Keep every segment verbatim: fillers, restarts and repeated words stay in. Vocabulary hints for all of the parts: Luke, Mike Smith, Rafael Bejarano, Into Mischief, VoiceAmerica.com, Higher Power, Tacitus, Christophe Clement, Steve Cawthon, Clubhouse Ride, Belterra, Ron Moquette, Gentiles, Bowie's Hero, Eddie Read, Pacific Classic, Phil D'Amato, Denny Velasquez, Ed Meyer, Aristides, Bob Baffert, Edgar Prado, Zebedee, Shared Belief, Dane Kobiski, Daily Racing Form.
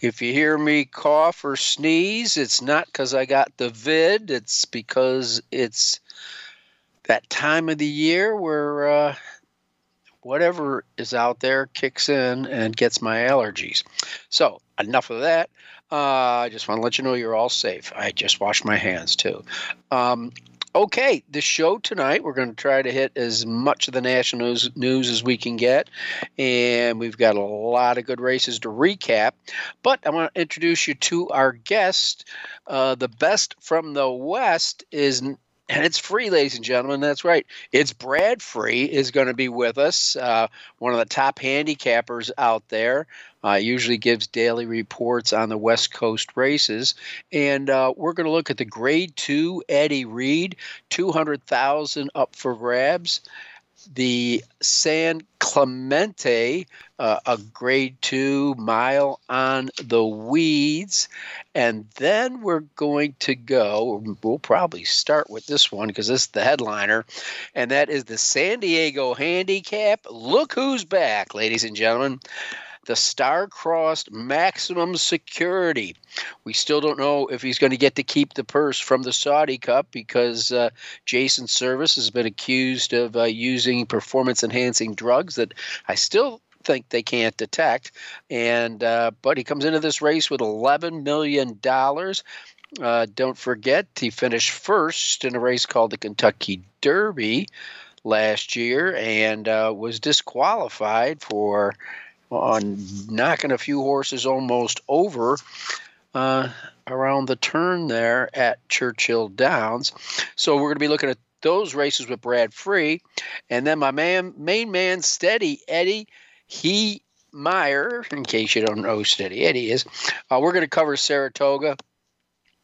If you hear me cough or sneeze, it's not because I got the vid. It's because it's that time of the year where uh, whatever is out there kicks in and gets my allergies. So enough of that. Uh, I just want to let you know you're all safe. I just washed my hands, too. Um, okay, the show tonight, we're going to try to hit as much of the national news, news as we can get. And we've got a lot of good races to recap. But I want to introduce you to our guest. Uh, the best from the West is... And it's Free, ladies and gentlemen. That's right. It's Brad Free is going to be with us, uh, one of the top handicappers out there. Uh, usually gives daily reports on the West Coast races. And uh, we're going to look at the Grade two Eddie Read, two hundred thousand dollars up for grabs. The San Clemente, uh, a Grade two mile on the weeds. And then we're going to go, we'll probably start with this one because this is the headliner, and that is the San Diego Handicap. Look who's back, ladies and gentlemen. The star-crossed Maximum Security. We still don't know if he's going to get to keep the purse from the Saudi Cup because uh, Jason Servis has been accused of uh, using performance-enhancing drugs that I still think they can't detect. And uh, but he comes into this race with eleven million dollars. Uh, don't forget, he finished first in a race called the Kentucky Derby last year and uh, was disqualified for... on knocking a few horses almost over uh, around the turn there at Churchill Downs. So we're going to be looking at those races with Brad Free. And then my man, main man, Steady Eddie, he Meyer, in case you don't know who Steady Eddie is. Uh, we're going to cover Saratoga.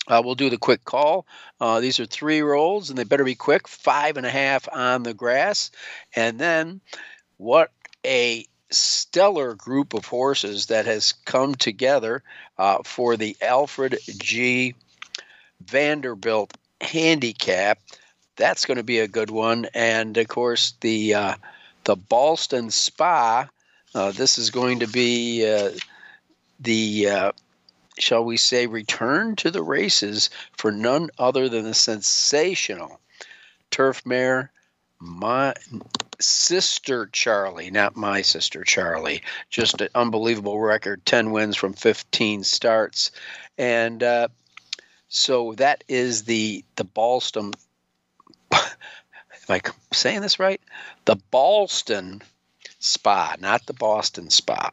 Uh, we'll do the quick call. Uh, these are three-year-olds, and they better be quick. Five and a half on the grass. And then what a... stellar group of horses that has come together uh, for the Alfred G. Vanderbilt Handicap. That's going to be a good one. And, of course, the uh, the Ballston Spa, uh, this is going to be uh, the, uh, shall we say, return to the races for none other than the sensational turf mare, my... Sistercharlie, not my Sistercharlie. Just an unbelievable record, ten wins from fifteen starts. And uh, so that is the the Ballston, am I saying this right? The Ballston Spa, not the Boston Spa.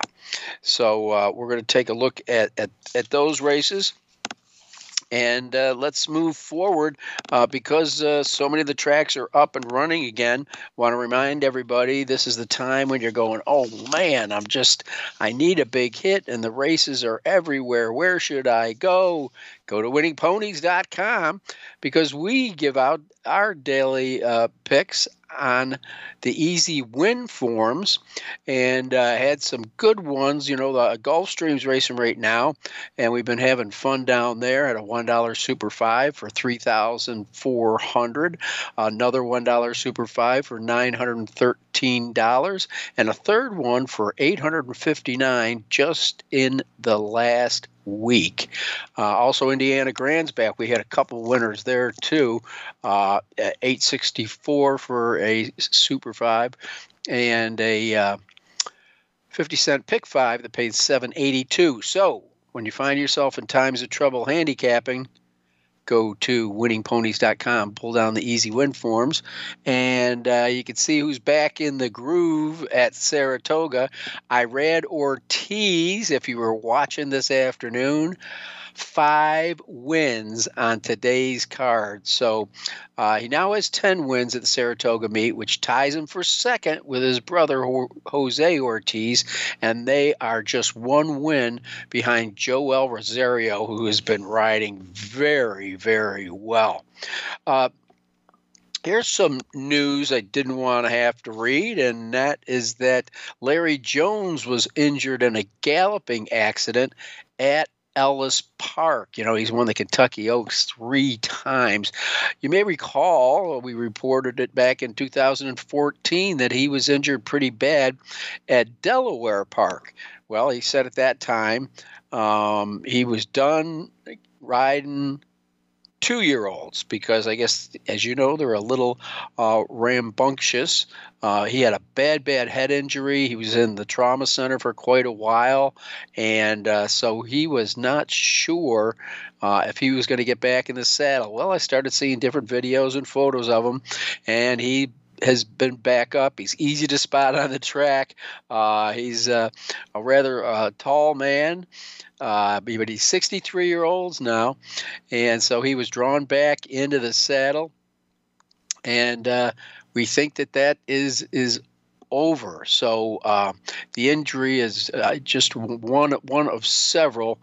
So uh, we're going to take a look at, at, at those races. And uh, let's move forward uh, because uh, so many of the tracks are up and running again. Want to remind everybody this is the time when you're going, oh, man, I'm just I need a big hit and the races are everywhere. Where should I go? Go to winning ponies dot com because we give out our daily uh, picks on the easy win forms and uh, had some good ones. You know, the Gulfstream's racing right now, and we've been having fun down there at a one dollar Super five for three thousand four hundred dollars, another one dollar Super five for nine hundred thirteen dollars, and a third one for eight hundred fifty-nine dollars just in the last week. Uh, also, Indiana Grand's back. We had a couple winners there too. Uh, eight sixty-four for a Super Five, and a uh, fifty cent Pick Five that paid seven eighty-two. So, when you find yourself in times of trouble handicapping, go to winning ponies dot com, pull down the easy win forms, and uh, you can see who's back in the groove at Saratoga. Irad Ortiz, if you were watching this afternoon, five wins on today's card. So uh, he now has ten wins at the Saratoga meet, which ties him for second with his brother, Ho- Jose Ortiz. And they are just one win behind Joel Rosario, who has been riding very, very well. Uh, Here's some news I didn't want to have to read, and that is that Larry Jones was injured in a galloping accident at Ellis Park. You know, he's won the Kentucky Oaks three times. You may recall, we reported it back in two thousand fourteen, that he was injured pretty bad at Delaware Park. Well, he said at that time um, he was done riding two-year-olds because I guess, as you know, they're a little uh, rambunctious. Uh, he had a bad, bad head injury. He was in the trauma center for quite a while, and uh, so he was not sure uh, if he was going to get back in the saddle. Well, I started seeing different videos and photos of him, and he has been back up. He's easy to spot on the track. Uh, he's uh, a rather uh, tall man. Uh, but he's sixty-three years old now, and so he was drawn back into the saddle, and uh, we think that that is is over. So uh, the injury is uh, just one one of several.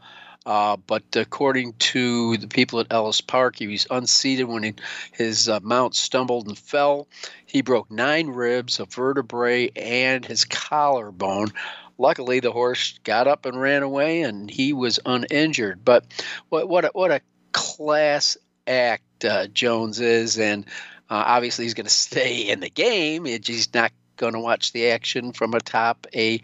Uh, but according to the people at Ellis Park, he was unseated when he, his uh, mount stumbled and fell. He broke nine ribs, a vertebrae, and his collarbone. Luckily, the horse got up and ran away, and he was uninjured. But what what a, what a class act uh, Jones is, and uh, obviously he's going to stay in the game. He's not going to watch the action from atop a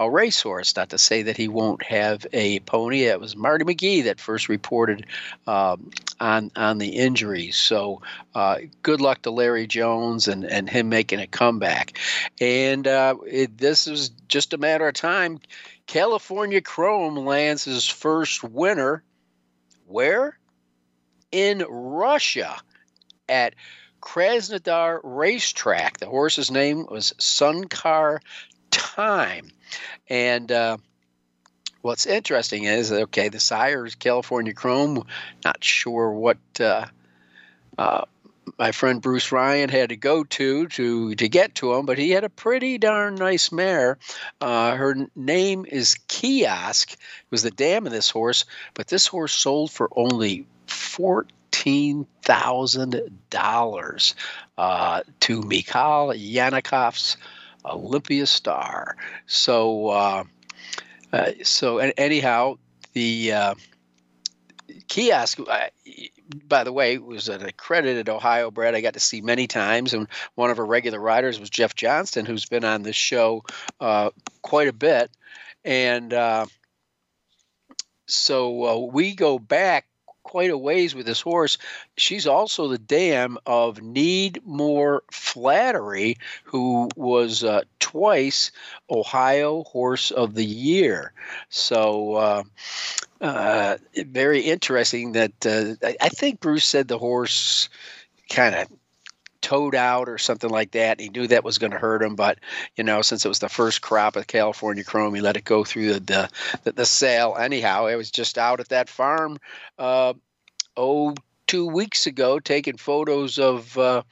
a racehorse. Not to say that he won't have a pony. It was Marty McGee that first reported um, on on the injuries. So uh, good luck to Larry Jones and and him making a comeback. And uh, it, this is just a matter of time. California Chrome lands his first winner. Where? In Russia, at Krasnodar Racetrack. The horse's name was Sunkar Time. And uh, what's interesting is, okay, the sire is California Chrome. Not sure what uh, uh, my friend Bruce Ryan had to go to, to to get to him, but he had a pretty darn nice mare. Uh, her name is Kiosk. It was the dam of this horse, but this horse sold for only fourteen fifteen thousand dollars uh, to Mikhail Yanakov's Olympia Star. So, uh, uh, so and anyhow, the uh, Kiosk, uh, by the way, was an accredited Ohio bred I got to see many times, and one of her regular riders was Jeff Johnston, who's been on this show uh, quite a bit. And uh, so uh, we go back quite a ways with this horse. She's also the dam of Need More Flattery, who was uh, twice Ohio Horse of the Year. So uh, uh, very interesting that uh, I, I think Bruce said the horse kind of towed out or something like that. He knew that was going to hurt him, but you know, since it was the first crop of California Chrome, he let it go through the the, the sale. Anyhow, it was just out at that farm uh, oh two weeks ago, taking photos of. Uh,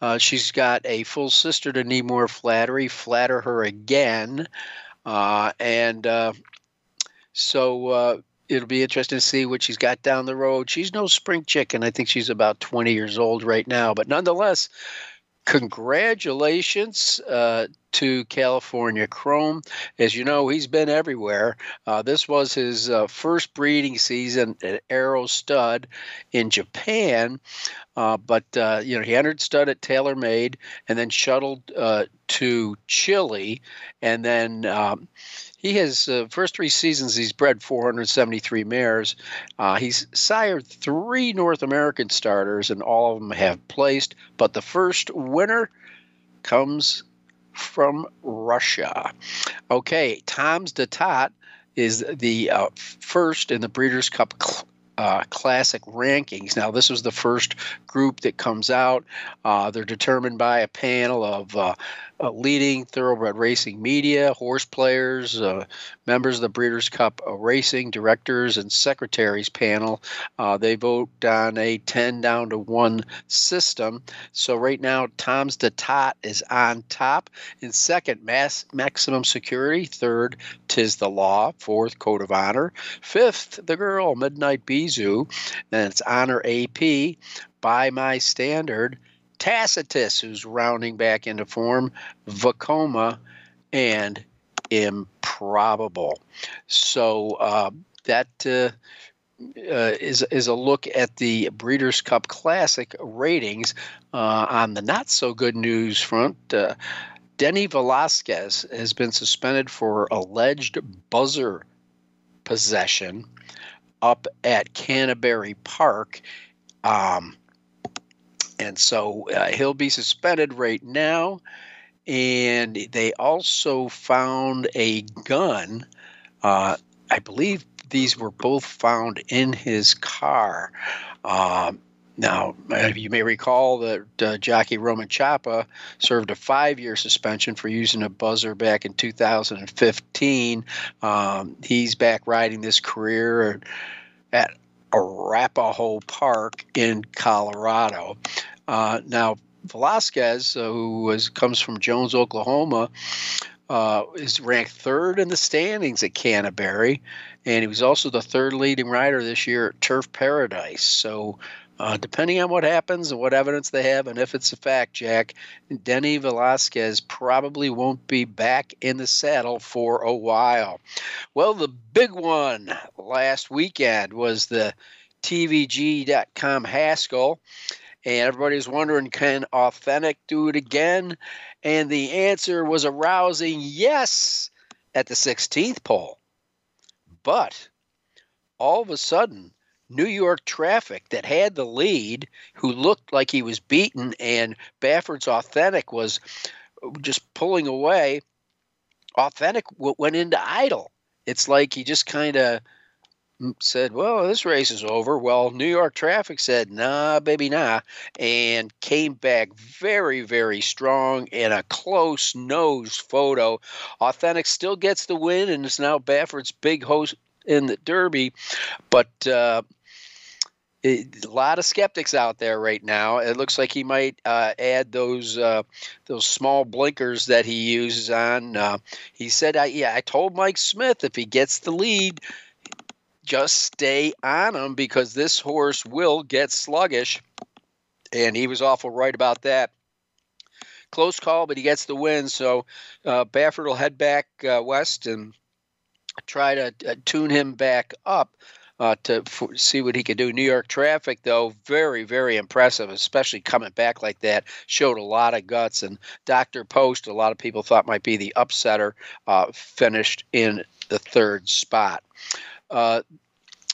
uh, she's got a full sister to Need More Flattery. Flatter her again, uh, and uh, so. Uh, It'll be interesting to see what she's got down the road. She's no spring chicken. I think she's about twenty years old right now. But nonetheless, congratulations uh, to California Chrome. As you know, he's been everywhere. Uh, this was his uh, first breeding season at Arrow Stud in Japan. Uh, but, uh, you know, he entered stud at TaylorMade and then shuttled uh, to Chile. And then um, he has uh, first three seasons he's bred four hundred seventy-three mares. Uh, he's sired three North American starters, and all of them have placed. But the first winner comes from Russia. Okay, Tom's de Tot is the uh, first in the Breeders' Cup Cl- Uh, classic rankings. Now, this was the first group that comes out. Uh, they're determined by a panel of uh, uh, leading thoroughbred racing media, horse players, uh, members of the Breeders' Cup Racing Directors and Secretaries panel. Uh, they vote on a ten down to one system. So right now, Tom's the Tot is on top. In second, mass, Maximum Security. Third, Tis the Law. Fourth, Code of Honor. Fifth, The Girl, Midnight Bisou. Then it's Honor A P, By My Standard, Tacitus, who's rounding back into form, Vacoma, and Improbable. So uh, that uh, uh, is is a look at the Breeders' Cup Classic ratings. Uh, on the not-so-good news front, uh, Denny Velasquez has been suspended for alleged buzzer possession up at Canterbury Park. Um, and so uh, he'll be suspended right now. And they also found a gun. Uh, I believe these were both found in his car. Um, now, you may recall that uh, jockey Roman Chapa served a five-year suspension for using a buzzer back in two thousand fifteen. Um, he's back riding this career at Arapahoe Park in Colorado. Uh, now, Velasquez, uh, who is, comes from Jones, Oklahoma, uh, is ranked third in the standings at Canterbury, and he was also the third leading rider this year at Turf Paradise. So, uh, depending on what happens and what evidence they have, and if it's a fact, Jack, Denny Velasquez probably won't be back in the saddle for a while. Well, the big one last weekend was the T V G dot com Haskell. And everybody's wondering, can Authentic do it again? And the answer was a rousing yes at the sixteenth pole. But all of a sudden, New York Traffic, that had the lead, who looked like he was beaten, and Baffert's Authentic was just pulling away, Authentic w- went into idle. It's like he just kind of said, well, this race is over. Well, New York Traffic said, nah, baby, nah, and came back very, very strong in a close-nosed photo. Authentic still gets the win, and it's now Baffert's big host in the Derby, but uh, it, a lot of skeptics out there right now. It looks like he might uh, add those uh, those small blinkers that he uses on. Uh, he said, I, yeah, I told Mike Smith if he gets the lead, just stay on him because this horse will get sluggish, and he was awful right about that. Close call, but he gets the win, so uh, Baffert will head back uh, west and try to uh, tune him back up uh, to f- see what he could do. New York Traffic, though, very, very impressive, especially coming back like that, showed a lot of guts. And Doctor Post, a lot of people thought might be the upsetter, uh, finished in the third spot. Uh,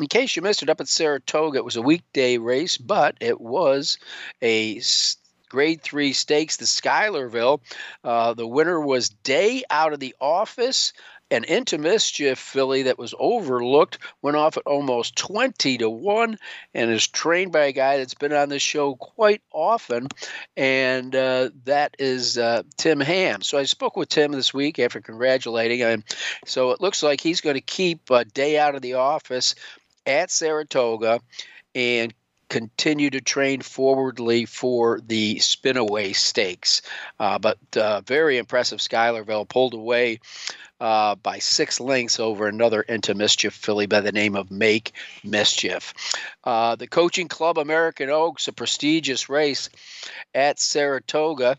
in case you missed it, up at Saratoga, it was a weekday race, but it was a st- Grade three stakes, the Schuylerville. Uh, the winner was Day Out of the Office. An Into Mischief filly that was overlooked went off at almost twenty to one and is trained by a guy that's been on this show quite often, and uh, that is uh, Tim Ham. So I spoke with Tim this week after congratulating him. So it looks like he's going to keep uh, Day Out of the Office at Saratoga and continue to train forwardly for the Spinaway Stakes. Uh, but uh, very impressive Schuylerville, pulled away uh, by six lengths over another Into Mischief filly by the name of Make Mischief. Uh, the Coaching Club American Oaks, a prestigious race at Saratoga,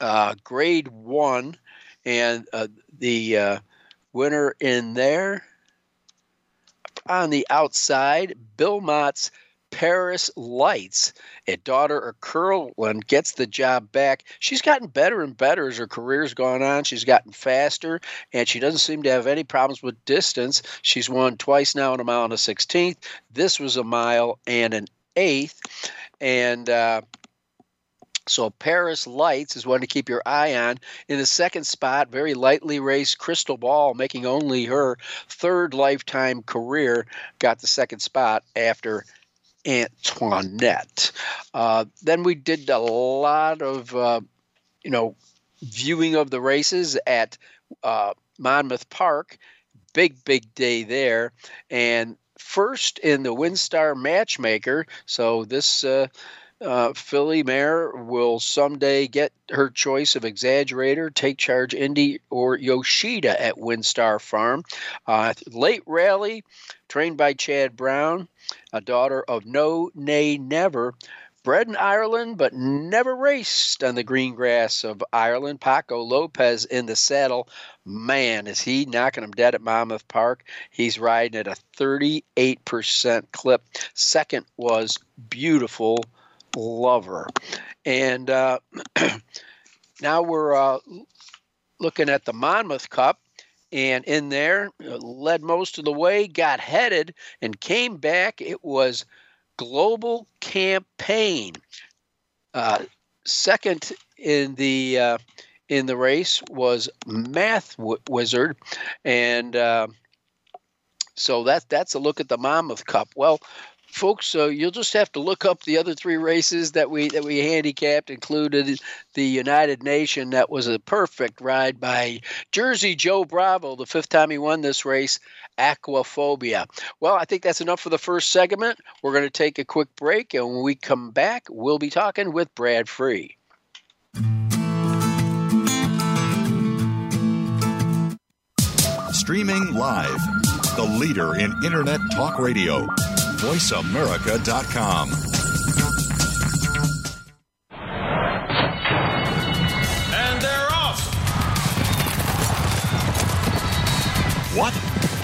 uh, grade one, and uh, the uh, winner in there on the outside, Bill Mott's Paris Lights, a daughter of Curlin, gets the job back. She's gotten better and better as her career's gone on. She's gotten faster, and she doesn't seem to have any problems with distance. She's won twice now in a mile and a sixteenth. This was a mile and an eighth. And uh, so Paris Lights is one to keep your eye on. In the second spot, very lightly raced Crystal Ball, making only her third lifetime career, got the second spot after Antoinette. Uh, then we did a lot of, uh, you know, viewing of the races at uh, Monmouth Park. Big, big day there. And first in the WinStar Matchmaker. So this uh, uh, filly mare will someday get her choice of Exaggerator, Take Charge Indy, or Yoshida at WinStar Farm. Uh, late Rally, trained by Chad Brown, a daughter of No, Nay, Never. Bred in Ireland, but never raced on the green grass of Ireland. Paco Lopez in the saddle. Man, is he knocking him dead at Monmouth Park. He's riding at a thirty-eight percent clip. Second was Beautiful Lover. And uh, now we're uh, looking at the Monmouth Cup. And in there, led most of the way, got headed, and came back. It was Global Campaign. Uh, second in the uh, in the race was Math w- Wizard, and uh, so that that's a look at the Monmouth Cup. Well, folks, so you'll just have to look up the other three races that we that we handicapped, included the United Nation. That was a perfect ride by Jersey Joe Bravo, the fifth time he won this race, Aquaphobia. Well, I think that's enough for the first segment. We're going to take a quick break, and when we come back, we'll be talking with Brad Free. Streaming live, the leader in Internet Talk Radio. Voice America dot com. And they're off! What?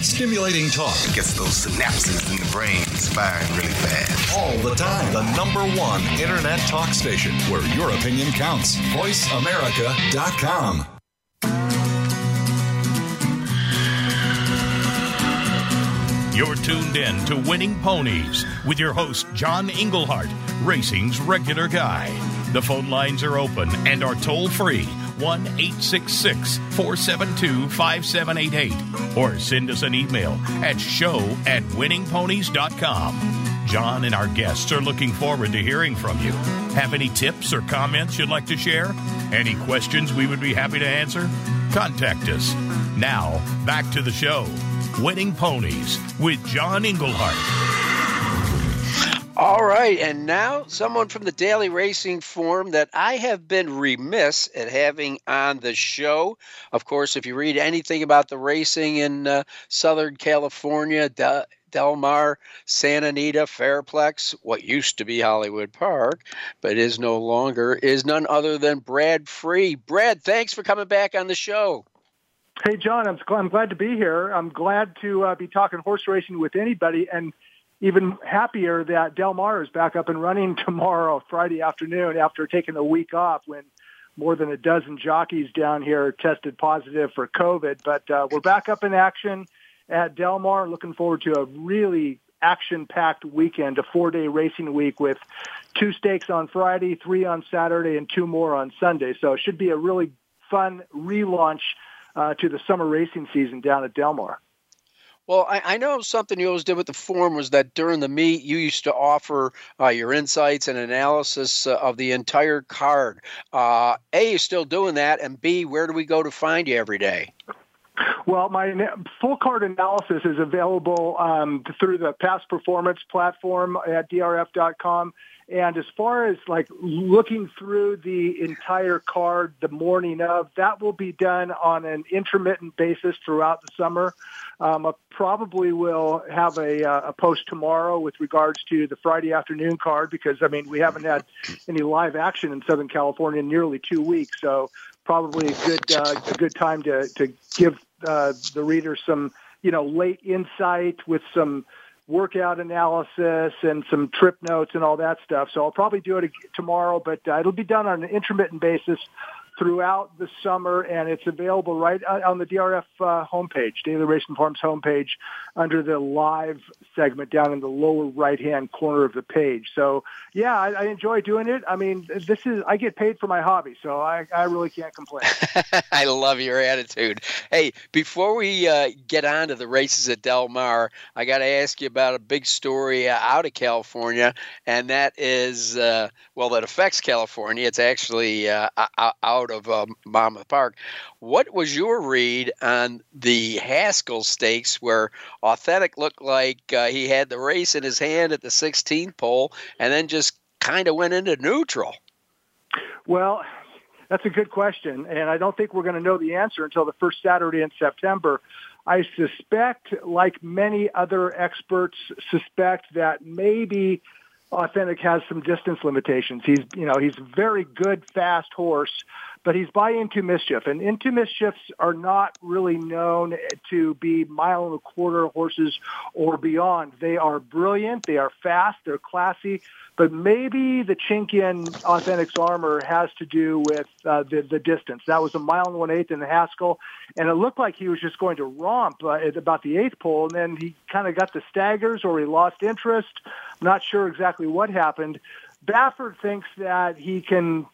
Stimulating talk gets those synapses in the brain firing really fast. All the time. The number one Internet talk station where your opinion counts. Voice America dot com. You're tuned in to Winning Ponies with your host, John Englehart, racing's regular guy. The phone lines are open and are toll-free. one eight six six, four seven two, five seven eight eight, or send us an email at show at winning ponies dot com. John and our guests are looking forward to hearing from you. Have any tips or comments you'd like to share? Any questions we would be happy to answer? Contact us. Now, back to the show. Winning Ponies with John Englehart. All right, and now someone from the Daily Racing Forum that I have been remiss at having on the show. Of course, if you read anything about the racing in uh, Southern California, De- Del Mar, Santa Anita, Fairplex, what used to be Hollywood Park, but is no longer, is none other than Brad Free. Brad, thanks for coming back on the show. Hey, John, I'm, I'm glad to be here. I'm glad to uh, be talking horse racing with anybody, and even happier that Del Mar is back up and running tomorrow, Friday afternoon, after taking a week off when more than a dozen jockeys down here tested positive for COVID. But uh, we're back up in action at Del Mar. Looking forward to a really action-packed weekend, a four-day racing week with two stakes on Friday, three on Saturday, and two more on Sunday. So it should be a really fun relaunch uh, to the summer racing season down at Del Mar. Well, I, I know something you always did with the forum was that during the meet, you used to offer uh, your insights and analysis uh, of the entire card. Uh, A, you're still doing that, and B, where do we go to find you every day? Well, my full card analysis is available um, through the past performance platform at D R F dot com. And as far as like looking through the entire card the morning of, that will be done on an intermittent basis throughout the summer. Um, I probably will have a, uh, a post tomorrow with regards to the Friday afternoon card because, I mean, we haven't had any live action in Southern California in nearly two weeks. So probably a good, uh, a good time to, to give uh, the reader some, you know, late insight with some workout analysis and some trip notes and all that stuff. So I'll probably do it tomorrow, but uh, it'll be done on an intermittent basis throughout the summer, and it's available right on the D R F uh, homepage, Daily Race Informs homepage, under the live segment down in the lower right-hand corner of the page. So, yeah, I, I enjoy doing it. I mean, this is I get paid for my hobby, so I, I really can't complain. I love your attitude. Hey, before we uh, get on to the races at Del Mar, I got to ask you about a big story uh, out of California, and that is, uh, well, that affects California. It's actually uh, out of uh, Monmouth Park. What was your read on the Haskell Stakes where Authentic looked like uh, he had the race in his hand at the sixteenth pole and then just kind of went into neutral? Well, that's a good question, and I don't think we're going to know the answer until the first Saturday in September. I suspect, like many other experts suspect, that maybe Authentic has some distance limitations. He's, you know, he's a very good, fast horse, but he's by Into Mischief. And Into Mischiefs are not really known to be mile and a quarter horses or beyond. They are brilliant. They are fast. They're classy. But maybe the chink in Authentic's armor has to do with uh, the, the distance. That was a mile and one-eighth in the Haskell, and it looked like he was just going to romp uh, at about the eighth pole, and then he kind of got the staggers or he lost interest. I'm not sure exactly what happened. Baffert thinks that he can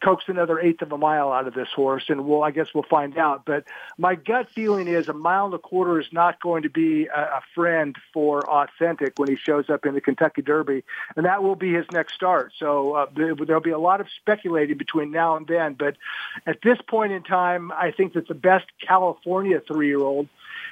coax another eighth of a mile out of this horse, and we'll, I guess we'll find out. But my gut feeling is a mile and a quarter is not going to be a, a friend for Authentic when he shows up in the Kentucky Derby, and that will be his next start. So uh, there'll be a lot of speculating between now and then. But at this point in time, I think that the best California three-year-old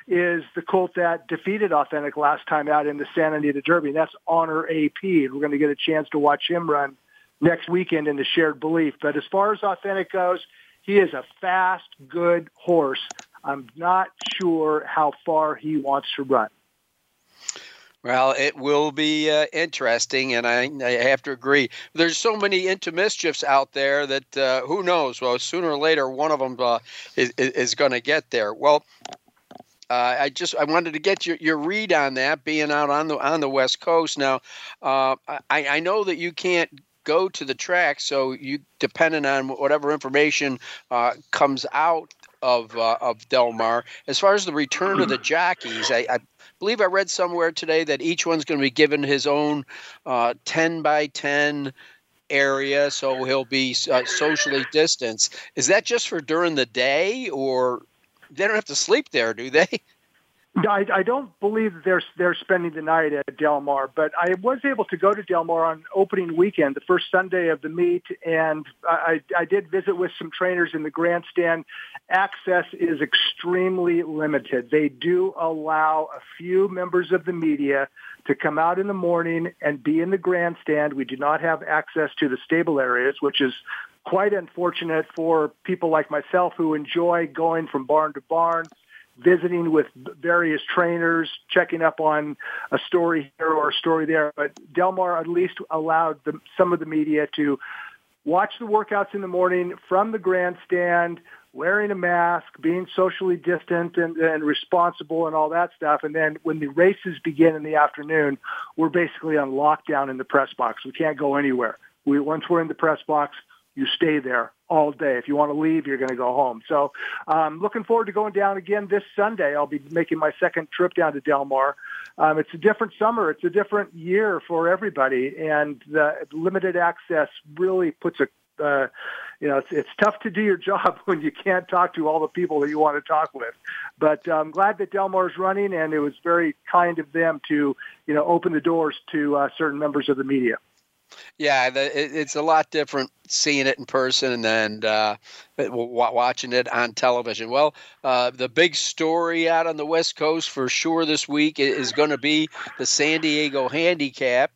is the colt that defeated Authentic last time out in the Santa Anita Derby, and that's Honor A P. We're going to get a chance to watch him run next weekend in the Shared Belief. But as far as Authentic goes, he is a fast, good horse. I'm not sure how far he wants to run. Well, it will be uh, interesting, and I, I have to agree. There's so many Into Mischiefs out there that uh, who knows? Well, sooner or later, one of them uh, is, is going to get there. Well, Uh, I just I wanted to get your, your read on that, being out on the on the West Coast. Now, uh, I, I know that you can't go to the track, so you depending on whatever information uh, comes out of uh, of Del Mar. As far as the return of the jockeys, I, I believe I read somewhere today that each one's going to be given his own uh, ten by ten area, so he'll be uh, socially distanced. Is that just for during the day, or they don't have to sleep there, do they? I, I don't believe they're they're spending the night at Del Mar, but I was able to go to Del Mar on opening weekend, the first Sunday of the meet, and I, I did visit with some trainers in the grandstand. Access is extremely limited. They do allow a few members of the media to come out in the morning and be in the grandstand. We do not have access to the stable areas, which is quite unfortunate for people like myself who enjoy going from barn to barn, visiting with various trainers, checking up on a story here or a story there. But Del Mar at least allowed the, some of the media to watch the workouts in the morning from the grandstand, wearing a mask, being socially distant and, and responsible and all that stuff. And then when the races begin in the afternoon, we're basically on lockdown in the press box. We can't go anywhere. We, once we're in the press box, you stay there all day. If you want to leave, you're going to go home. So I'm um, looking forward to going down again this Sunday. I'll be making my second trip down to Del Mar. Um, it's a different summer. It's a different year for everybody, and the limited access really puts a Uh, you know, it's, it's tough to do your job when you can't talk to all the people that you want to talk with. But I'm um, glad that Del Mar's running, and it was very kind of them to, you know, open the doors to uh, certain members of the media. Yeah, it's a lot different seeing it in person and uh, watching it on television. Well, uh, the big story out on the West Coast for sure this week is going to be the San Diego Handicap.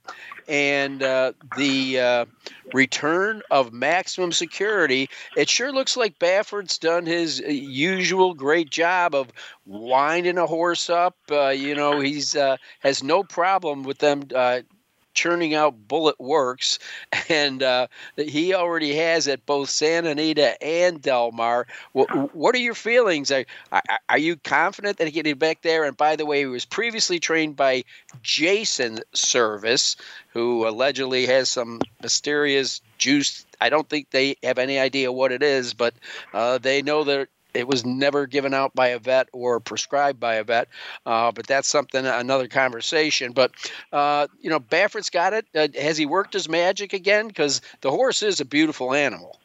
and uh, the uh, return of Maximum Security. It sure looks like Baffert's done his usual great job of winding a horse up. Uh, you know, he's uh, has no problem with them uh, churning out bullet works, and uh, he already has at both Santa Anita and Del Mar. W- what are your feelings? Are, are you confident that he can get back there? And by the way, he was previously trained by Jason Servis, who allegedly has some mysterious juice. I don't think they have any idea what it is, but uh, they know that it was never given out by a vet or prescribed by a vet, uh, but that's something, another conversation. But, uh, you know, Baffert's got it. Uh, has he worked his magic again? Because the horse is a beautiful animal.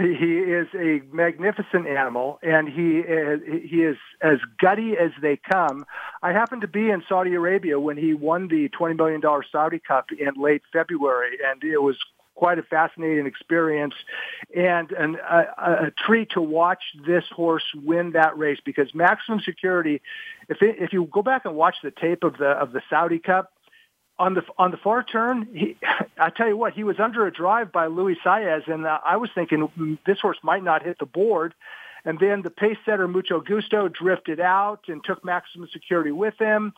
He is a magnificent animal, and he is, he is as gutty as they come. I happened to be in Saudi Arabia when he won the twenty million dollars Saudi Cup in late February, and it was quite a fascinating experience and an, a, a treat to watch this horse win that race, because Maximum Security, if it, if you go back and watch the tape of the of the Saudi Cup, on the on the far turn, he, I tell you what, he was under a drive by Luis Saez, and I was thinking this horse might not hit the board. And then the pace setter Mucho Gusto drifted out and took Maximum Security with him.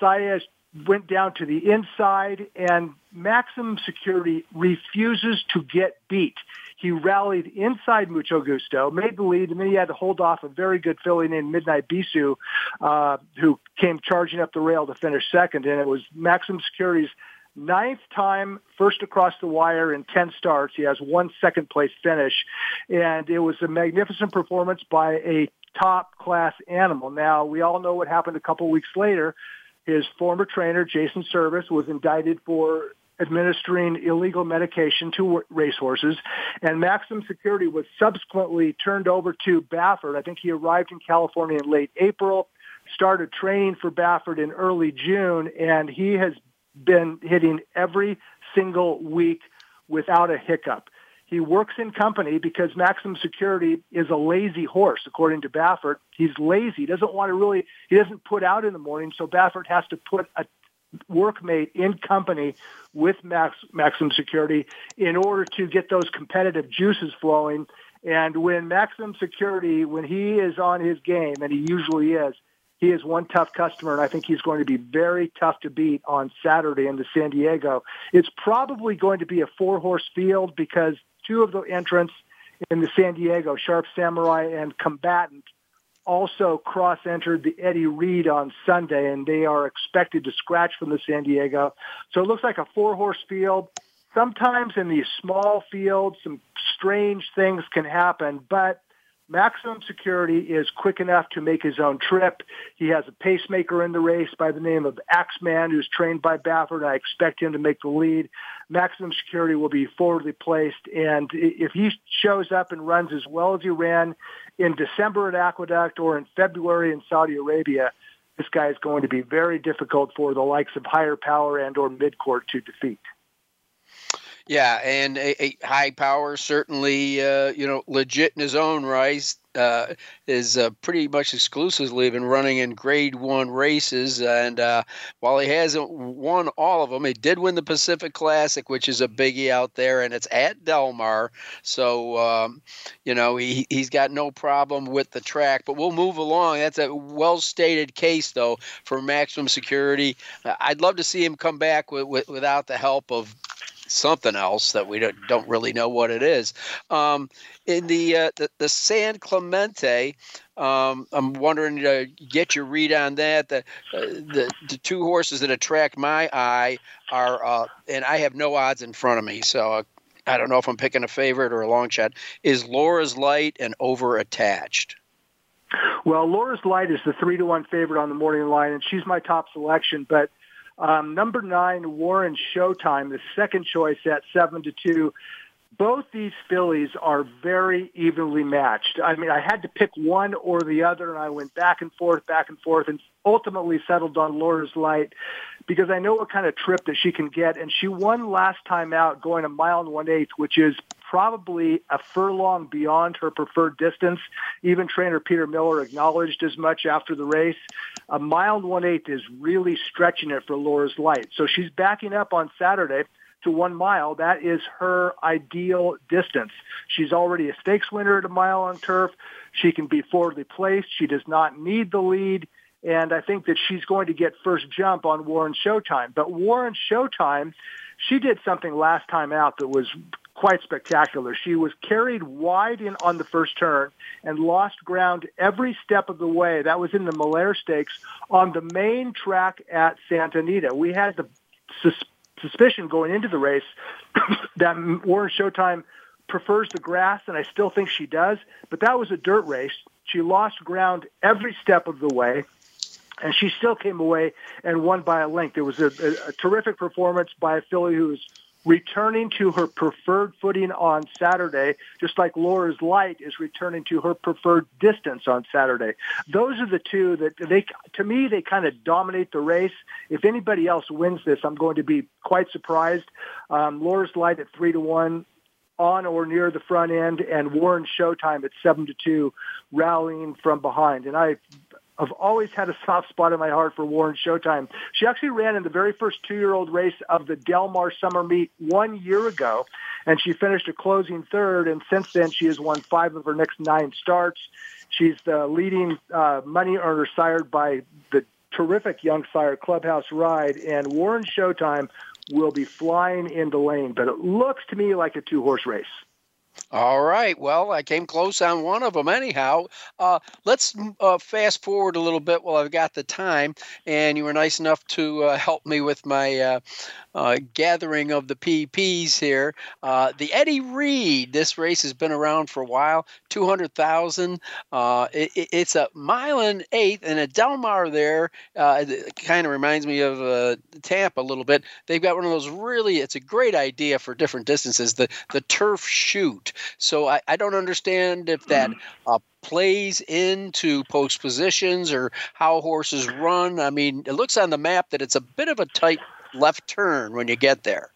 Saez went down to the inside, and Maximum Security refuses to get beat. He rallied inside Mucho Gusto, made the lead, and then he had to hold off a very good filly named Midnight Bisou, uh, who came charging up the rail to finish second, and it was Maximum Security's ninth time first across the wire in ten starts. He has one second-place finish, and it was a magnificent performance by a top-class animal. Now, we all know what happened a couple weeks later. His former trainer, Jason Servis, was indicted for administering illegal medication to racehorses, and Maximum Security was subsequently turned over to Baffert. I think he arrived in California in late April, started training for Baffert in early June, and he has been hitting every single week without a hiccup. He works in company because Maximum Security is a lazy horse, according to Baffert. He's lazy. He doesn't want to really, he doesn't put out in the morning, so Baffert has to put a workmate in company with Max, Maximum Security in order to get those competitive juices flowing. And when Maximum Security, when he is on his game, and he usually is, he is one tough customer, and I think he's going to be very tough to beat on Saturday in the San Diego. It's probably going to be a four-horse field because two of the entrants in the San Diego, Sharp Samurai and Combatant, also cross-entered the Eddie Read on Sunday, and they are expected to scratch from the San Diego. So it looks like a four-horse field. Sometimes in these small fields, some strange things can happen, but Maximum Security is quick enough to make his own trip. He has a pacemaker in the race by the name of Axeman, who's trained by Baffert. I expect him to make the lead. Maximum Security will be forwardly placed, and if he shows up and runs as well as he ran in December at Aqueduct or in February in Saudi Arabia, this guy is going to be very difficult for the likes of Higher Power and or Midcourt to defeat. Yeah, and a, a High Power, certainly, uh, you know, legit in his own right, uh, is uh, pretty much exclusively been running in grade one races. And uh, while he hasn't won all of them, he did win the Pacific Classic, which is a biggie out there, and it's at Del Mar. So, um, you know, he, he's got no problem with the track. But we'll move along. That's a well-stated case, though, for Maximum Security. Uh, I'd love to see him come back with, with, without the help of something else that we don't, don't really know what it is. Um, in the, uh, the the San Clemente, um, I'm wondering to uh, get your read on that. The, uh, the the two horses that attract my eye are, uh, and I have no odds in front of me, so uh, I don't know if I'm picking a favorite or a long shot, is Laura's Light and Over Attached. Well, Laura's Light is the three to one favorite on the morning line, and she's my top selection, but Um, number nine, Warren Showtime, the second choice at seven to two. Both these fillies are very evenly matched. I mean, I had to pick one or the other, and I went back and forth, back and forth, and ultimately settled on Laura's Light because I know what kind of trip that she can get. And she won last time out going a mile and one-eighth, which is probably a furlong beyond her preferred distance. Even trainer Peter Miller acknowledged as much after the race. A mile and one-eighth is really stretching it for Laura's Light. So she's backing up on Saturday to one mile. That is her ideal distance. She's already a stakes winner at a mile on turf. She can be forwardly placed. She does not need the lead. And I think that she's going to get first jump on Warren Showtime. But Warren Showtime, she did something last time out that was quite spectacular. She was carried wide in on the first turn and lost ground every step of the way. That was in the Malheur Stakes on the main track at Santa Anita. We had the sus- suspicion going into the race that Warren Showtime prefers the grass, and I still think she does. But that was a dirt race. She lost ground every step of the way. And she still came away and won by a length. It was a, a, a terrific performance by a filly who is returning to her preferred footing on Saturday, just like Laura's Light is returning to her preferred distance on Saturday. Those are the two that, they, to me, they kind of dominate the race. If anybody else wins this, I'm going to be quite surprised. Um, Laura's Light at three to one. On or near the front end, and Warren Showtime at seven to two, rallying from behind. And I have always had a soft spot in my heart for Warren Showtime. She actually ran in the very first two-year-old race of the Del Mar Summer Meet one year ago, and she finished a closing third. And since then, she has won five of her next nine starts. She's the leading uh, money earner sired by the terrific young sire Clubhouse Ride, and Warren Showtime will be flying in the lane, but it looks to me like a two-horse race. All right. Well, I came close on one of them anyhow. Uh, let's uh, fast forward a little bit while I've got the time, and you were nice enough to uh, help me with my uh, uh, gathering of the P Ps here. Uh, the Eddie Read, this race has been around for a while, two hundred thousand. Uh, it, it's a mile and eighth, and a Del Mar there. Uh, it kind of reminds me of uh, Tampa a little bit. They've got one of those really, it's a great idea for different distances, the, the turf shoot. So I, I don't understand if that uh, plays into post positions or how horses run. I mean, it looks on the map that it's a bit of a tight left turn when you get there.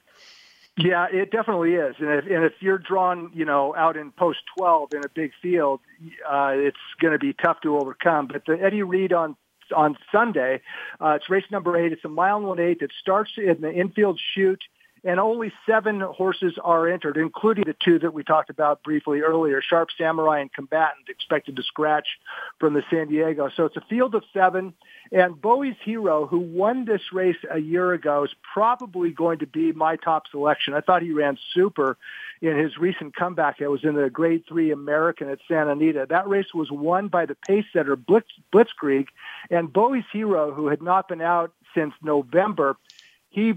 Yeah, it definitely is. And if, and if you're drawn, you know, out in post twelve in a big field, uh, it's going to be tough to overcome. But the Eddie Read on on Sunday, uh, it's race number eight. It's a mile and one eighth. It starts in the infield chute. And only seven horses are entered, including the two that we talked about briefly earlier, Sharp Samurai and Combatant, expected to scratch from the San Diego. So it's a field of seven. And Bowie's Hero, who won this race a year ago, is probably going to be my top selection. I thought he ran super in his recent comeback. It was in the grade three American at Santa Anita. That race was won by the pace setter Blitz, Blitzkrieg. And Bowie's Hero, who had not been out since November, he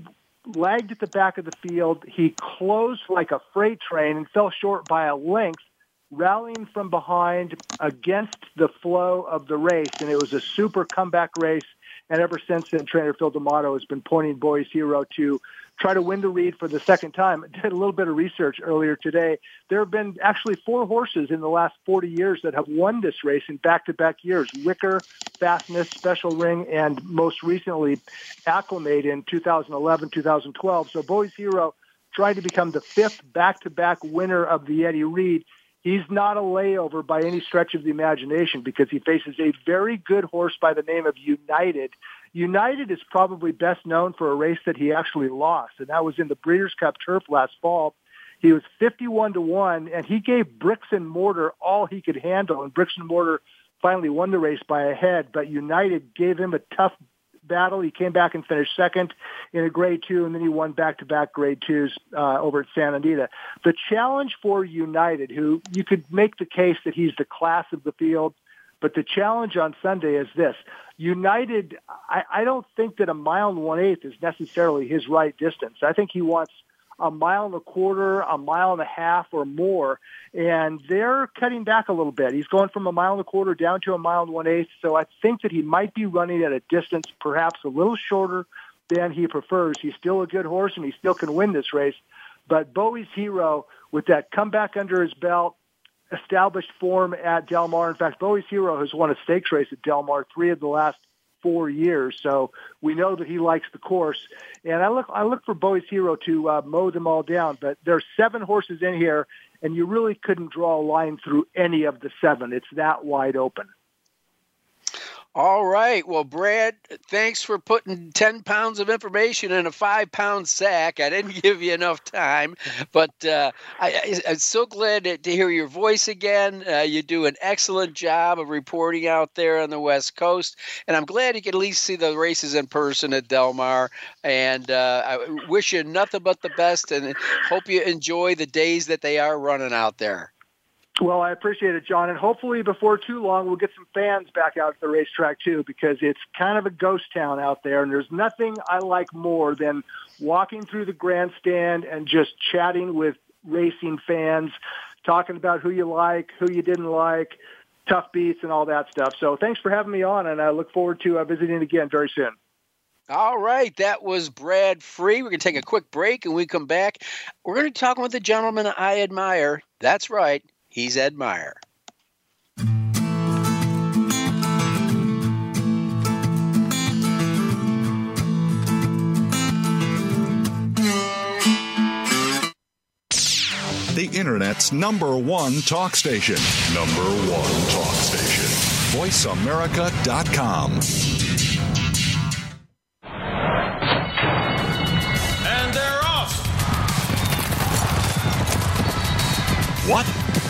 lagged at the back of the field. He closed like a freight train and fell short by a length, rallying from behind against the flow of the race. And it was a super comeback race. And ever since then, trainer Phil D'Amato has been pointing Bowie's Hero to try to win the Read for the second time. I did a little bit of research earlier today. There have been actually four horses in the last forty years that have won this race in back-to-back years. Wicker, Fastness, Special Ring, and most recently Acclimate in two thousand eleven, two thousand twelve. So Bowie's Hero tried to become the fifth back-to-back winner of the Eddie Read. He's not a layover by any stretch of the imagination because he faces a very good horse by the name of United. United is probably best known for a race that he actually lost, and that was in the Breeders' Cup Turf last fall. He was fifty-one to one, and he gave Bricks and Mortar all he could handle, and Bricks and Mortar finally won the race by a head, but United gave him a tough battle. He came back and finished second in a grade two, and then he won back-to-back grade twos uh, over at Santa Anita. The challenge for United, who you could make the case that he's the class of the field, but the challenge on Sunday is this. United, I, I don't think that a mile and one-eighth is necessarily his right distance. I think he wants a mile and a quarter, a mile and a half or more, and they're cutting back a little bit. He's going from a mile and a quarter down to a mile and one-eighth, so I think that he might be running at a distance perhaps a little shorter than he prefers. He's still a good horse, and he still can win this race, but Bowie's Hero, with that comeback under his belt, established form at Del Mar. In fact, Bowie's Hero has won a stakes race at Del Mar three of the last four years, so we know that he likes the course. And I look, I look for Bowie's Hero to uh, mow them all down. But there's seven horses in here, and you really couldn't draw a line through any of the seven. It's that wide open. All right. Well, Brad, thanks for putting ten pounds of information in a five-pound sack. I didn't give you enough time, but uh, I, I'm so glad to hear your voice again. Uh, you do an excellent job of reporting out there on the West Coast, and I'm glad you can at least see the races in person at Del Mar. And uh, I wish you nothing but the best, and hope you enjoy the days that they are running out there. Well, I appreciate it, John, and hopefully before too long we'll get some fans back out to the racetrack too, because it's kind of a ghost town out there, and there's nothing I like more than walking through the grandstand and just chatting with racing fans, talking about who you like, who you didn't like, tough beats, and all that stuff. So thanks for having me on, and I look forward to uh, visiting again very soon. All right, that was Brad Free. We're going to take a quick break, and when we come back, we're going to talk with the gentleman I admire. That's right. He's Ed Meyer. The Internet's number one talk station. Number one talk station. Voice America dot com. And they're off! What?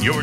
You're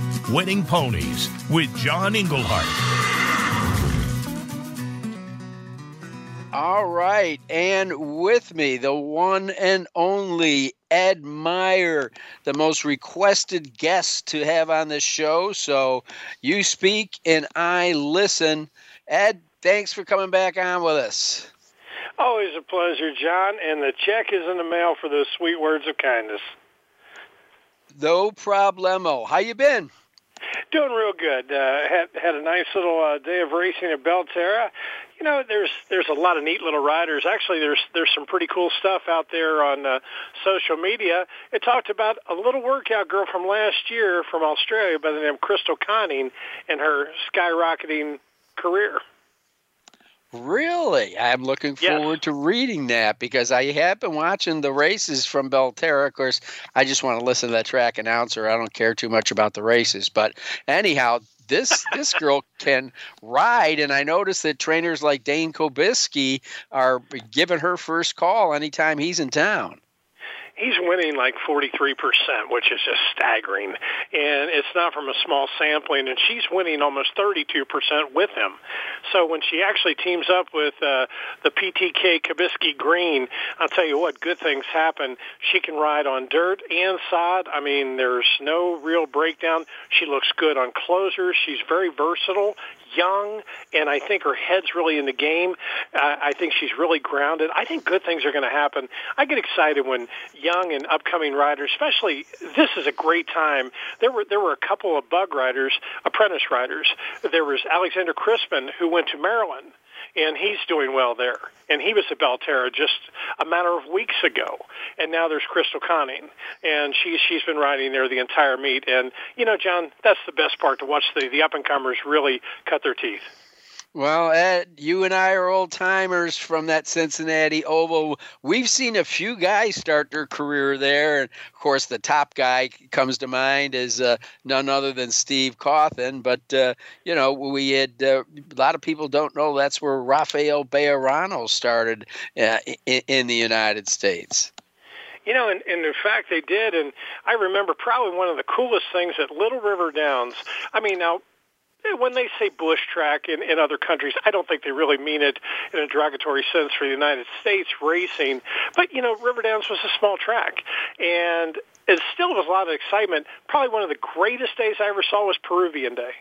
Winning Ponies with John Englehart. All right, and with me, the one and only Ed Meyer, the most requested guest to have on the show. So you speak and I listen. Ed, thanks for coming back on with us. Always a pleasure, John, and the check is in the mail for those sweet words of kindness. No problemo. How you been? Doing real good. Uh, had had a nice little uh, day of racing at Belterra. You know, there's there's a lot of neat little riders. Actually, there's there's some pretty cool stuff out there on uh, social media. It talked about a little workout girl from last year from Australia by the name of Crystal Conning and her skyrocketing career. Really? I'm looking forward yes. to reading that, because I have been watching the races from Belterra. Of course, I just want to listen to that track announcer. I don't care too much about the races. But anyhow, this this girl can ride, and I noticed that trainers like Dane Kobiski are giving her first call anytime he's in town. he's winning like forty-three percent, which is just staggering. And it's not from a small sampling, and she's winning almost thirty-two percent with him. So when she actually teams up with uh, the P T K Kabisky Green, I'll tell you what, good things happen. She can ride on dirt and sod. I mean, there's no real breakdown. She looks good on closers. She's very versatile, young, and I think her head's really in the game. Uh, I think she's really grounded. I think good things are going to happen. I get excited when young and upcoming riders, especially, this is a great time. There were there were a couple of bug riders, apprentice riders. There was Alexander Crispin, who went to Maryland, and he's doing well there. And he was at Belterra just a matter of weeks ago. And now there's Crystal Conning, and she, she's been riding there the entire meet. And, you know, John, that's the best part, to watch the, the up-and-comers really cut their teeth. Well, Ed, you and I are old-timers from that Cincinnati Oval. We've seen a few guys start their career there. And, of course, the top guy comes to mind is uh, none other than Steve Cawthon. But, uh, you know, we had uh, a lot of people don't know that's where Rafael Bejarano started uh, in, in the United States. You know, and, and in fact, they did. And I remember probably one of the coolest things at Little River Downs. I mean, now, when they say bush track in, in other countries, I don't think they really mean it in a derogatory sense for the United States racing. But, you know, River Downs was a small track, and it still was a lot of excitement. Probably one of the greatest days I ever saw was Peruvian Day.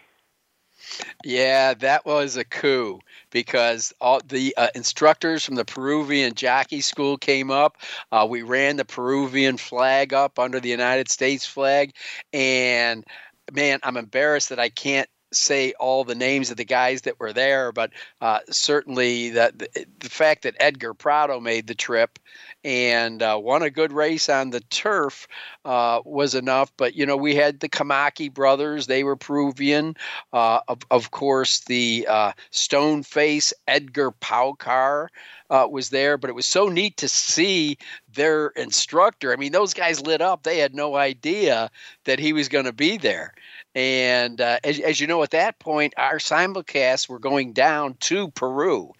Yeah, that was a coup because all the uh, instructors from the Peruvian jockey school came up. Uh, we ran the Peruvian flag up under the United States flag, and, man, I'm embarrassed that I can't say all the names of the guys that were there, but uh, certainly that the, the fact that Edgar Prado made the trip and uh, won a good race on the turf uh, was enough. But, you know, we had the Kamaki brothers. They were Peruvian. Uh, of, of course, the uh, Stoneface Edgar Paucar uh, was there. But it was so neat to see their instructor. I mean, those guys lit up. They had no idea that he was going to be there. And uh, as, as you know, at that point, our simulcasts were going down to Peru.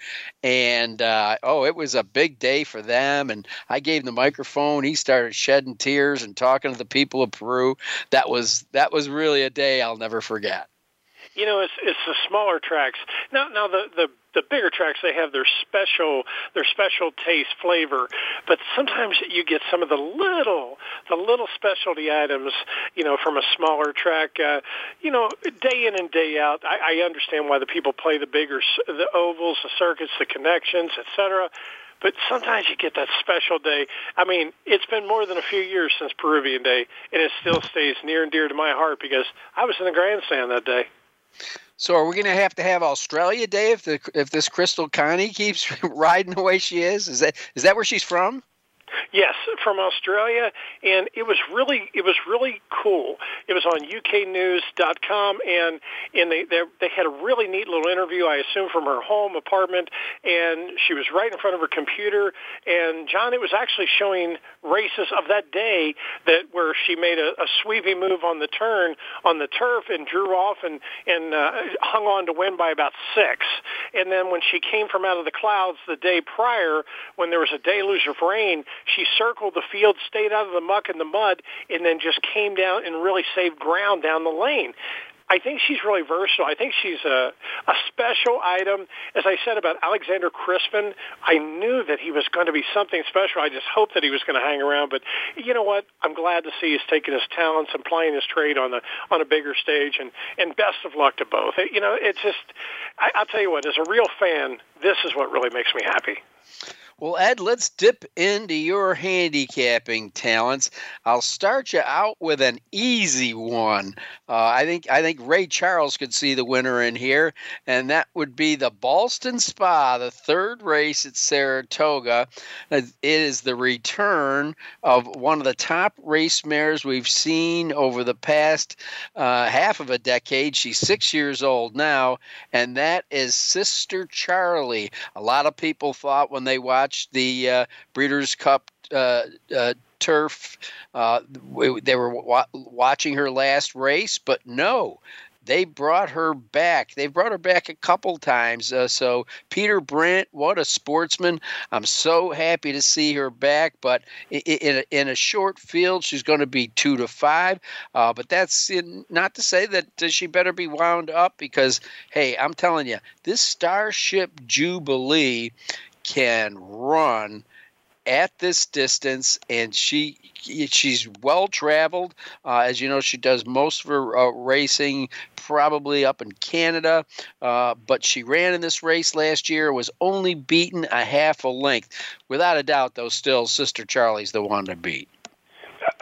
And, uh, oh, it was a big day for them. And I gave him the microphone. He started shedding tears and talking to the people of Peru. That was that was really a day I'll never forget. You know, it's it's the smaller tracks. Now, now the, the the bigger tracks, they have their special their special taste flavor, but sometimes you get some of the little the little specialty items, you know, from a smaller track. Uh, you know, day in and day out, I, I understand why the people play the bigger the ovals, the circuits, the connections, et cetera. But sometimes you get that special day. I mean, it's been more than a few years since Peruvian Day, and it still stays near and dear to my heart because I was in the grandstand that day. So are we going to have to have Australia Day if the if this Crystal Connie keeps riding the way she is? Is that is that where she's from? Yes, from Australia, and it was really it was really cool. It was on U K news dot com, and and they, they they had a really neat little interview, I assume, from her home apartment, and she was right in front of her computer. And John, it was actually showing races of that day that where she made a, a sweeping move on the turn on the turf and drew off and and uh, hung on to win by about six. And then when she came from out of the clouds the day prior, when there was a deluge of rain, she circled the field, stayed out of the muck and the mud, and then just came down and really saved ground down the lane. I think she's really versatile. I think she's a, a special item. As I said about Alexander Crispin, I knew that he was going to be something special. I just hoped that he was going to hang around. But you know what? I'm glad to see he's taking his talents and playing his trade on the on a bigger stage. And, and best of luck to both. It, you know, it's just, I, I'll tell you what, as a real fan, this is what really makes me happy. Well, Ed, let's dip into your handicapping talents. I'll start you out with an easy one. Uh, I think I think Ray Charles could see the winner in here, and that would be the Ballston Spa, the third race at Saratoga. It is the return of one of the top race mares we've seen over the past uh, half of a decade. She's six years old now, and that is Sistercharlie. A lot of people thought when they watched the uh, Breeders' Cup uh, uh, turf, uh, they were wa- watching her last race, but no. They brought her back. They brought her back a couple times. Uh, so Peter Brandt, what a sportsman. I'm so happy to see her back. But in, in, in a short field, she's going to be two to five. Uh, but that's in, not to say that she better be wound up because, hey, I'm telling you, this Starship Jubilee can run at this distance, and she she's well traveled. Uh, as you know, she does most of her uh, racing probably up in Canada, uh, but she ran in this race last year, was only beaten a half a length. Without a doubt, though, still Sistercharlie's the one to beat.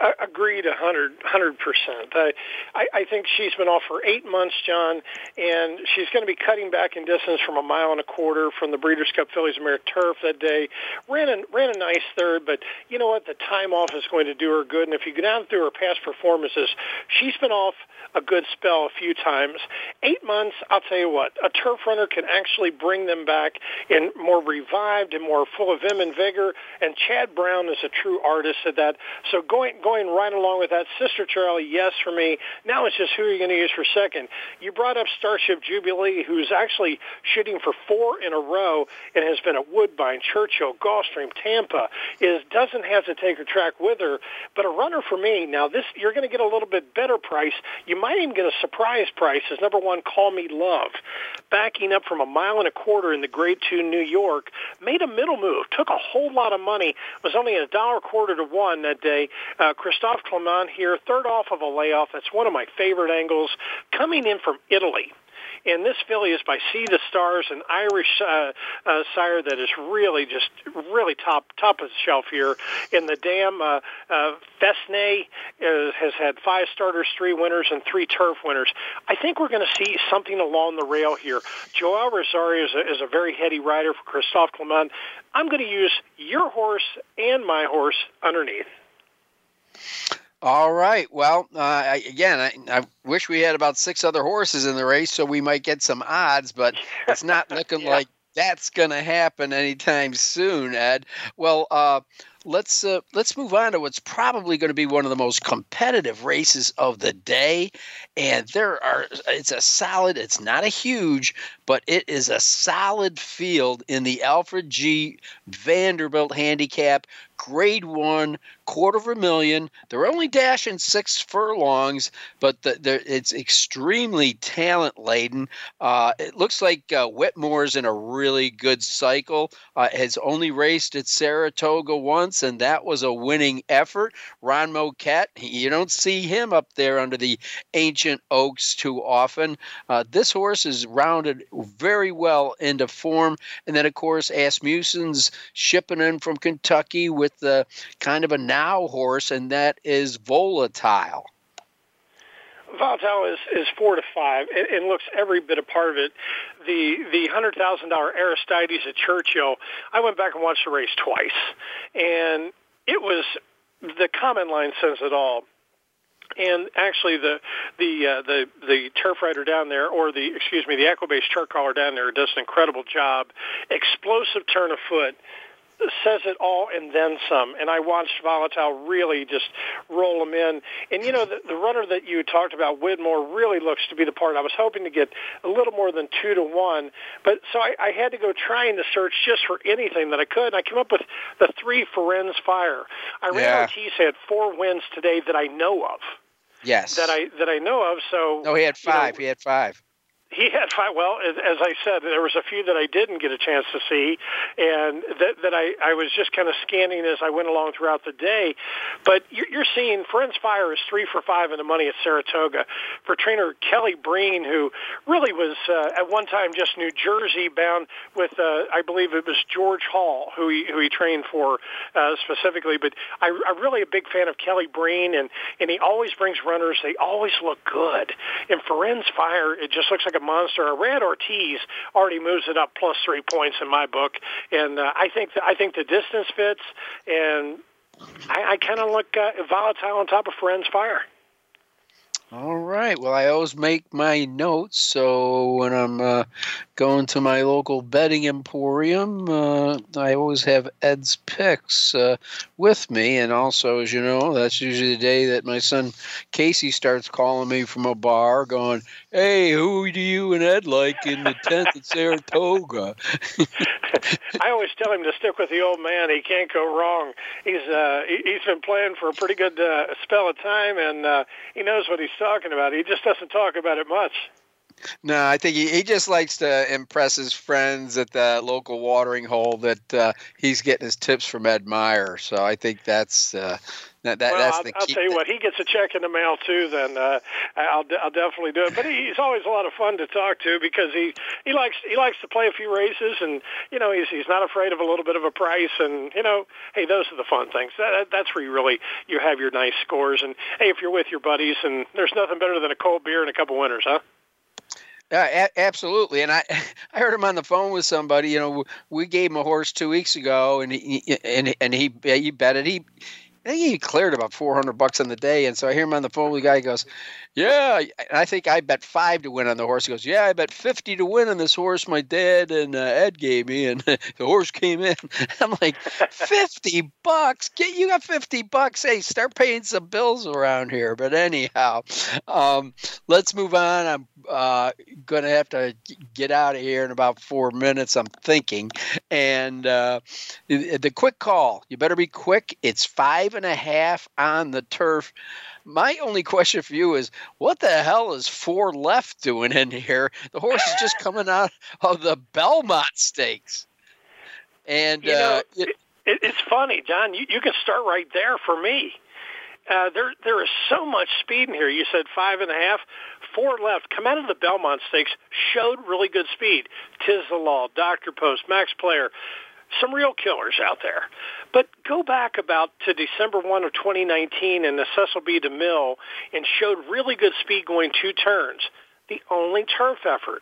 I agreed one hundred percent. I, I, I think she's been off for eight months, John, and she's going to be cutting back in distance from a mile and a quarter from the Breeders' Cup Phillies Mare Turf that day. Ran a, ran a nice third, but you know what? The time off is going to do her good, and if you go down through her past performances, she's been off a good spell a few times. Eight months, I'll tell you what, a turf runner can actually bring them back in more revived and more full of vim and vigor, and Chad Brown is a true artist at that. So going going right along with that, Sistercharlie, yes for me. Now it's just who are you going to use for second. You brought up Starship Jubilee, who's actually shooting for four in a row and has been at Woodbine, Churchill, Gulfstream, Tampa, is doesn't have to take her track with her, but a runner for me, now this you're going to get a little bit better price. You might even get a surprise price is number one, Call Me Love. Backing up from a mile and a quarter in the grade two New York, made a middle move, took a whole lot of money, was only a dollar quarter to one that day. Uh, Christophe Clement here, third off of a layoff. That's one of my favorite angles, coming in from Italy. And this filly is by Sea to Stars, an Irish uh, uh, sire that is really just really top top of the shelf here. In the dam, uh, uh, Fesnay is, has had five starters, three winners, and three turf winners. I think we're going to see something along the rail here. Joao Rosario is a, is a very heady rider for Christophe Clement. I'm going to use your horse and my horse underneath. All right. Well, uh, again, I, I wish we had about six other horses in the race, so we might get some odds, but it's not looking yeah. like that's going to happen anytime soon, Ed. Well, uh, let's uh, let's move on to what's probably going to be one of the most competitive races of the day, and there are it's a solid. It's not a huge, but it is a solid field in the Alfred G. Vanderbilt Handicap. Grade one, quarter of a million. They're only dashing six furlongs, but the, the, it's extremely talent-laden. Uh, it looks like uh, Whitmore's in a really good cycle. Uh, has only raced at Saratoga once, and that was a winning effort. Ron Moquette, you don't see him up there under the ancient oaks too often. Uh, this horse is rounded very well into form. And then, of course, Asmussen's shipping in from Kentucky with the kind of a now horse, and that is Volatile. Volatile is, is four to five and, and looks every bit a part of it. The the one hundred thousand dollars Aristides at Churchill, I went back and watched the race twice, and it was the common line says it all. And actually, the the uh, the the turf rider down there, or the excuse me, the Aquabase chart caller down there does an incredible job. Explosive turn of foot. Says it all and then some. And I watched Volatile really just roll them in. And, you know, the, the runner that you talked about, Widmore, really looks to be the part. I was hoping to get a little more than two to one. But so I, I had to go trying to search just for anything that I could. And I came up with the three Ferenz Fire. I ran Ortiz had four wins today that I know of. Yes. That I that I know of. So no, he had five. You know, he had five. He had five. Well, as I said, there was a few that I didn't get a chance to see, and that, that I, I was just kind of scanning as I went along throughout the day. But you're, you're seeing Ferenz Fire is three for five in the money at Saratoga. For trainer Kelly Breen, who really was uh, at one time just New Jersey bound with, uh, I believe it was George Hall, who he, who he trained for uh, specifically. But I, I'm really a big fan of Kelly Breen, and, and he always brings runners. They always look good. And Ferenz Fire, it just looks like a monster. Brad Ortiz already moves it up plus three points in my book, and uh, I think the, I think the distance fits, and I, I kind of look uh, Volatile on top of Ferenz Fire. All right. Well, I always make my notes, so when I'm uh, going to my local betting emporium, uh, I always have Ed's picks uh, with me. And also, as you know, that's usually the day that my son Casey starts calling me from a bar going, hey, who do you and Ed like in the tent at Saratoga? I always tell him to stick with the old man. He can't go wrong. He's uh, he's been playing for a pretty good uh, spell of time, and uh, he knows what he's talking about. He just doesn't talk about it much. No, I think he, he just likes to impress his friends at the local watering hole that uh, he's getting his tips from Ed Meyer. So I think that's uh, that, that, well, that's I'll, the key. I'll tell you what, he gets a check in the mail too. Then uh, I'll I'll definitely do it. But he, he's always a lot of fun to talk to because he, he likes he likes to play a few races, and you know he's he's not afraid of a little bit of a price. And you know, hey, those are the fun things. That, that's where you really you have your nice scores. And hey, if you're with your buddies, and there's nothing better than a cold beer and a couple winners, huh? Yeah, uh, absolutely. And I, I heard him on the phone with somebody. You know, we gave him a horse two weeks ago, and he, and and he he bet it. He, I think he cleared about four hundred bucks on the day. And so I hear him on the phone with the guy. He goes, "Yeah," and I think I bet five to win on the horse. He goes, "Yeah, I bet fifty to win on this horse my dad and uh, Ed gave me, and the horse came in." I'm like, fifty bucks? Get you got fifty bucks? Hey, start paying some bills around here. But anyhow, um, let's move on. I'm Uh, going to have to get out of here in about four minutes, I'm thinking. And uh, the, the quick call, you better be quick. It's five and a half on the turf. My only question for you is, what the hell is four left doing in here? The horse is just coming out of the Belmont Stakes. And you know, uh, it, it, it's funny, John. You, you can start right there for me. Uh, there, there is so much speed in here. You said five and a half, four left. Come out of the Belmont Stakes, showed really good speed. Tis the Law, Doctor Post, Max Player, some real killers out there. But go back about to December first of twenty nineteen and the Cecil B. DeMille and showed really good speed going two turns. The only turf effort.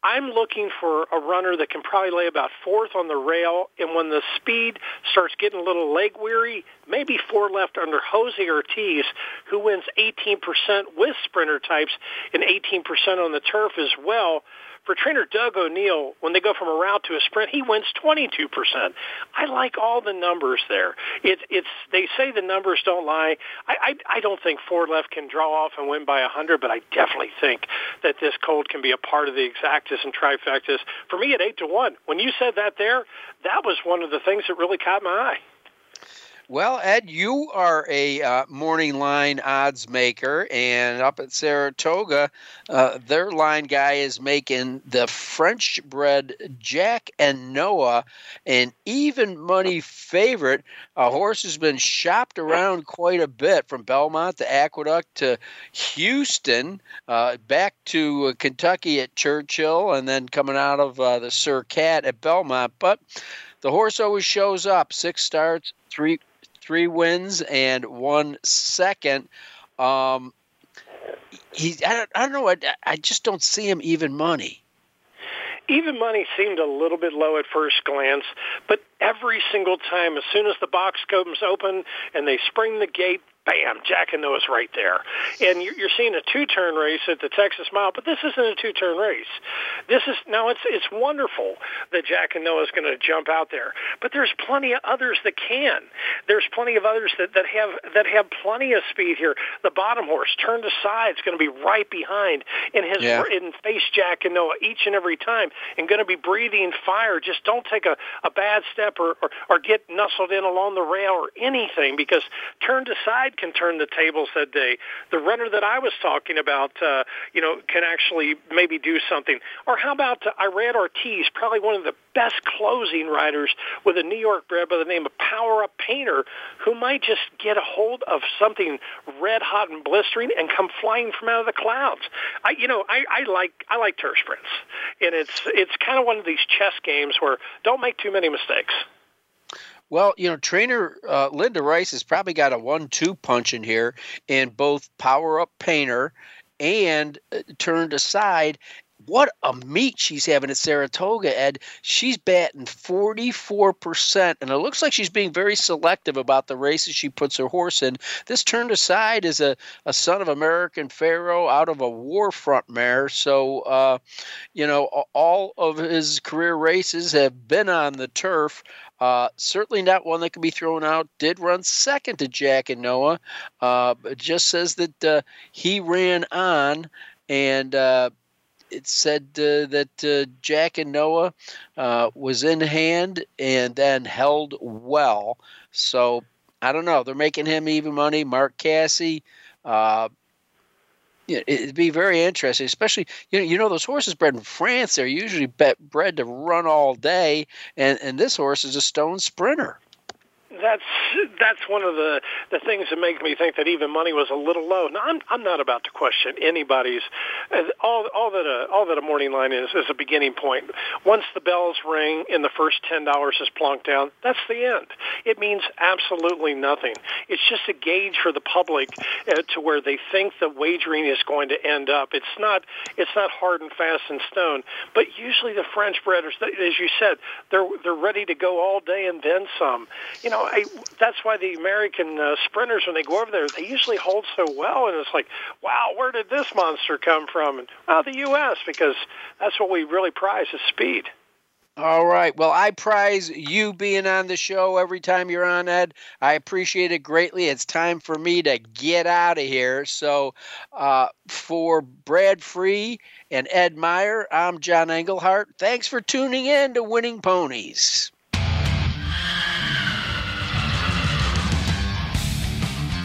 I'm looking for a runner that can probably lay about fourth on the rail, and when the speed starts getting a little leg weary, maybe four left under Jose Ortiz, who wins eighteen percent with sprinter types and eighteen percent on the turf as well. For trainer Doug O'Neill, when they go from a route to a sprint, he wins twenty-two percent. I like all the numbers there. It, it's they say the numbers don't lie. I, I, I don't think four left can draw off and win by one hundred, but I definitely think that this cold can be a part of the exactas and trifectas. For me, at eight to one, when you said that there, that was one of the things that really caught my eye. Well, Ed, you are a uh, morning line odds maker, and up at Saratoga, uh, their line guy is making the French bred Jack and Noah an even money favorite. A horse has been shopped around quite a bit from Belmont to Aqueduct to Houston, uh, back to uh, Kentucky at Churchill, and then coming out of uh, the Sir Cat at Belmont. But the horse always shows up. Six starts, three. Three wins and one second. Um, he, I don't, I don't know. I, I just don't see him even money. Even money seemed a little bit low at first glance, but every single time, as soon as the box comes open and they spring the gate, bam, Jack and Noah's right there. And you're seeing a two-turn race at the Texas Mile, but this isn't a two-turn race. This is now it's it's wonderful that Jack and Noah's going to jump out there, but there's plenty of others that can. There's plenty of others that, that have that have plenty of speed here. The bottom horse, Turned Aside, is going to be right behind and has yeah. and face Jack and Noah each and every time, and going to be breathing fire. Just don't take a, a bad step or, or, or get nuzzled in along the rail or anything, because Turned Aside can turn the tables that day. The runner that I was talking about, uh, you know, can actually maybe do something. Or how about uh, Irad Ortiz, probably one of the best closing riders, with a New York bred by the name of Power Up Painter, who might just get a hold of something red hot and blistering and come flying from out of the clouds. I, you know, I, I like I like turf sprints, and it's it's kind of one of these chess games where don't make too many mistakes. Well, you know, trainer uh, Linda Rice has probably got a one two punch in here in both Power Up Painter and uh, Turned Aside. what a meet she's having at Saratoga, Ed. She's batting forty-four percent, and it looks like she's being very selective about the races she puts her horse in. This Turned Aside is a, a son of American Pharaoh out of a war front mare. So, uh, you know, all of his career races have been on the turf. Uh, certainly not one that can be thrown out. Did run second to Jack and Noah. Uh, it just says that uh, he ran on, and uh, it said uh, that uh, Jack and Noah uh, was in hand and then held well. So I don't know. They're making him even money. Mark Cassie. Uh, It'd be very interesting, especially, you know, you know those horses bred in France, they're usually bred to run all day, and, and this horse is a stone sprinter. That's that's one of the, the things that make me think that even money was a little low. Now, I'm I'm not about to question anybody's all all that a all that a morning line is is a beginning point. Once the bells ring and the first ten dollars is plonked down, that's the end. It means absolutely nothing. It's just a gauge for the public uh, to where they think the wagering is going to end up. It's not it's not hard and fast in stone. But usually the French bred, as you said, they're they're ready to go all day and then some. You know. I, that's why the American uh, sprinters, when they go over there, they usually hold so well, and it's like, wow, where did this monster come from? And, oh, the U S, because that's what we really prize is speed. All right. Well, I prize you being on the show every time you're on, Ed. I appreciate it greatly. It's time for me to get out of here. So uh, for Brad Free and Ed Meyer, I'm John Englehart. Thanks for tuning in to Winning Ponies.